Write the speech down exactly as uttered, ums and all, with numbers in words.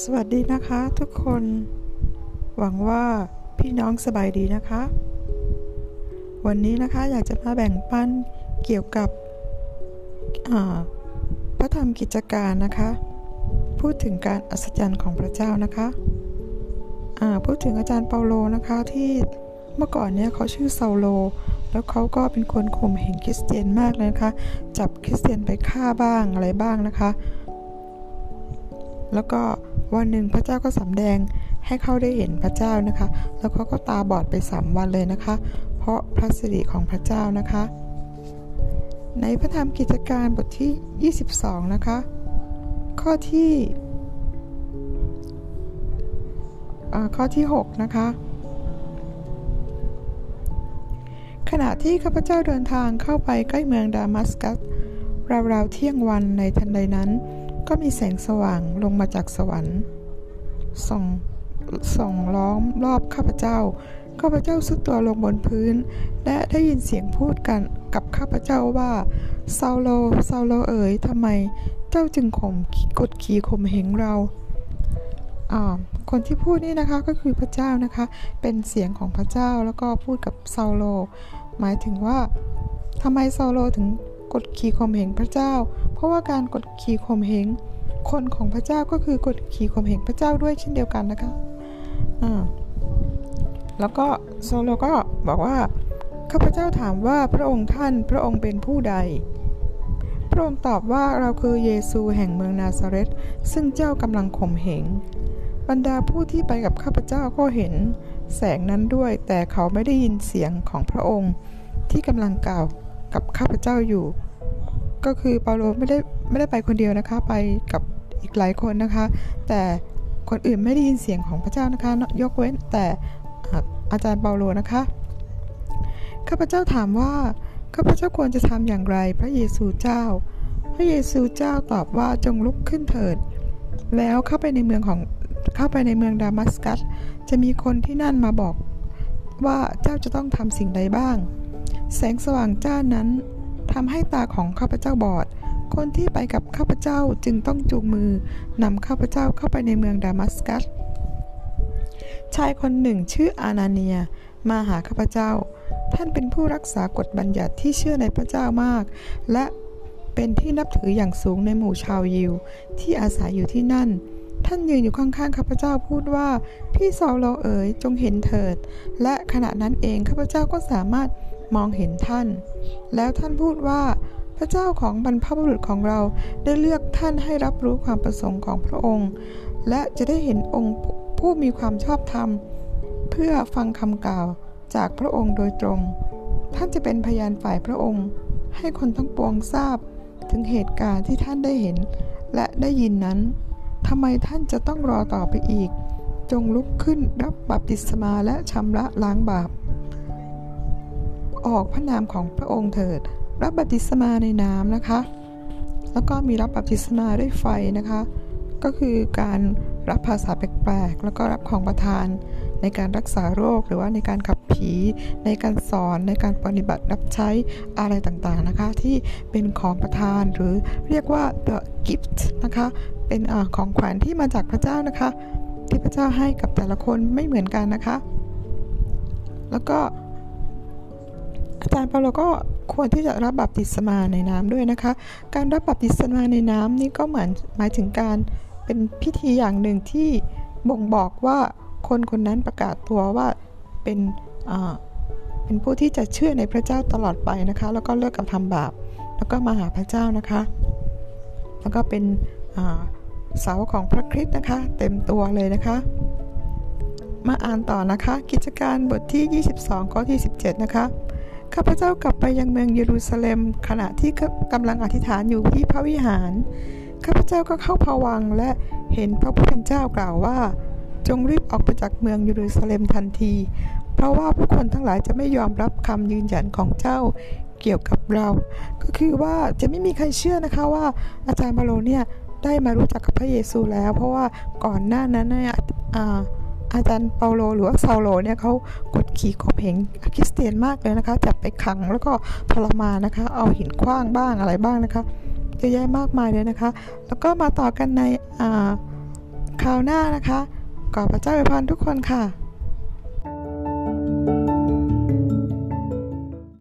สวัสดีนะคะทุกคนหวังว่าพี่น้องสบายดีนะคะวันนี้นะคะอยากจะมาแบ่งปันเกี่ยวกับพระธรรมกิจการนะคะพูดถึงการอัศจรรย์ของพระเจ้านะคะพูดถึงอาจารย์เปาโลนะคะที่เมื่อก่อนเนี่ยเขาชื่อเซาโลแล้วเขาก็เป็นคนข่มเหงคริสเตียนมากเลยนะคะจับคริสเตียนไปฆ่าบ้างอะไรบ้างนะคะแล้วก็วันหนึ่งพระเจ้าก็สำแดงให้เขาได้เห็นพระเจ้านะคะแล้วเขาก็ตาบอดไปสามวันเลยนะคะเพราะพระสิริของพระเจ้านะคะในพระธรรมกิจการบทที่ยี่สิบสองนะคะข้อที่ข้อที่หกนะคะขณะที่ข้าพเจ้าเดินทางเข้าไปใกล้เมืองดามัสกัสราวๆเที่ยงวันในทันใดนั้นก็มีแสงสว่างลงมาจากสวรรค์ส่องส่องล้อมรอบข้าพเจ้าข้าพเจ้าซุดตัวลงบนพื้นและได้ยินเสียงพูดกันกับข้าพเจ้าว่าเซาโลเซาโลเอ๋ยทำไมเจ้าจึงข่มกดขี่ข่มเหงเราอ่าคนที่พูดนี่นะคะก็คือพระเจ้านะคะเป็นเสียงของพระเจ้าแล้วก็พูดกับเซาโลหมายถึงว่าทำไมเซาโลถึงกดขี่ข่มเหงพระเจ้าเพราะว่าการกดขี่ข่มเหงคนของพระเจ้าก็คือกดขี่ข่มเหงพระเจ้าด้วยเช่นเดียวกันนะคะอ่าแล้วก็เซาโลก็บอกว่าข้าพเจ้าถามว่าพระองค์ท่านพระองค์เป็นผู้ใดพระองค์ตอบว่าเราคือเยซูแห่งเมืองนาซาเรตซึ่งเจ้ากำลังข่มเหงบรรดาผู้ที่ไปกับข้าพเจ้าก็เห็นแสงนั้นด้วยแต่เขาไม่ได้ยินเสียงของพระองค์ที่กำลังกล่าวกับข้าพเจ้าอยู่ก็คือเปาโลไม่ได้ไม่ได้ไปคนเดียวนะคะไปกับอีกหลายคนนะคะแต่คนอื่นไม่ได้ยินเสียงของพระเจ้านะคะยกเว้นแต่อาจารย์เปาโลนะคะข้าพเจ้าถามว่าข้าพเจ้าควรจะทำอย่างไรพระเยซูเจ้าพระเยซูเจ้าตอบว่าจงลุกขึ้นเถิดแล้วเข้าไปในเมืองของเข้าไปในเมืองดามัสกัสจะมีคนที่นั่นมาบอกว่าเจ้าจะต้องทำสิ่งใดบ้างแสงสว่างจ้านั้นทำให้ตาของข้าพเจ้าบอดคนที่ไปกับข้าพเจ้าจึงต้องจูงมือนำข้าพเจ้าเข้าไปในเมืองดามัสกัสชายคนหนึ่งชื่ออานาเนียมาหาข้าพเจ้าท่านเป็นผู้รักษากฎบัญญัติที่เชื่อในพระเจ้ามากและเป็นที่นับถืออย่างสูงในหมู่ชาวยิวที่อาศัยอยู่ที่นั่นท่านยืนอยู่ข้างๆข้าพเจ้าพูดว่าพี่เซาโลเอ๋ยจงเห็นเถิดและขณะนั้นเองข้าพเจ้าก็สามารถมองเห็นท่านแล้วท่านพูดว่าพระเจ้าของบรรพบุรุษของเราได้เลือกท่านให้รับรู้ความประสงค์ของพระองค์และจะได้เห็นองค์ผู้มีความชอบธรรมเพื่อฟังคำกล่าวจากพระองค์โดยตรงท่านจะเป็นพยานฝ่ายพระองค์ให้คนทั้งปวงทราบถึงเหตุการณ์ที่ท่านได้เห็นและได้ยินนั้นทำไมท่านจะต้องรอต่อไปอีกจงลุกขึ้นรับบัพติศมาและชำระล้างบาปออกพระนามของพระองค์เถิดรับบัพติศมาในน้ำนะคะแล้วก็มีรับบัพติศมาด้วยไฟนะคะก็คือการรับภาษาแปลกๆแล้วก็รับของประทานในการรักษาโรคหรือว่าในการขับผีในการสอนในการปฏิบัติรับใช้อะไรต่างๆนะคะที่เป็นของประทานหรือเรียกว่า the gift นะคะเป็นอ่าของขวัญที่มาจากพระเจ้านะคะที่พระเจ้าให้กับแต่ละคนไม่เหมือนกันนะคะแล้วก็อาจารย์เปาโลก็ควรที่จะรับบัพติศมาในน้ำด้วยนะคะการรับบัพติศมาในน้ำนี่ก็เหมือนหมายถึงการเป็นพิธีอย่างหนึ่งที่บ่งบอกว่าคนคนนั้นประกาศตัวว่าเป็นอ่าเป็นผู้ที่จะเชื่อในพระเจ้าตลอดไปนะคะแล้วก็เลิกกับทำบาปแล้วก็มาหาพระเจ้านะคะแล้วก็เป็นอ่าสาวกของพระคริสต์นะคะเต็มตัวเลยนะคะมาอ่านต่อนะคะกิจการบทที่ยี่สิบสองข้อที่สิบเจ็ดนะคะข้าพเจ้ากลับไปยังเมืองเยรูซาเล็มขณะที่กำลังอธิษฐานอยู่ที่พระวิหารข้าพเจ้าก็เข้าภวังค์และเห็นพระผู้เป็นเจ้ากล่าวว่าจงรีบออกไปจากเมืองเยรูซาเล็มทันทีเพราะว่าผู้คนทั้งหลายจะไม่ยอมรับคำยืนยันของเจ้าเกี่ยวกับเราก็คือว่าจะไม่มีใครเชื่อนะคะว่าอาจารย์เปาโลเนี่ยได้มารู้จักกับพระเยซูแล้วเพราะว่าก่อนหน้านั้นเนี่ยอาจารย์เปาโลหรือว่าเซาโลเนี่ยเขากดขี่ข่มเหงคริสเตียนมากเลยนะคะจับไปขังแล้วก็ทรมานนะคะเอาหินขว้างบ้างอะไรบ้างนะคะเยอะแยะมากมายเลยนะคะแล้วก็มาต่อกันในค คราวหน้านะคะขอพระเจ้าอวยพรทุกคนค่ะ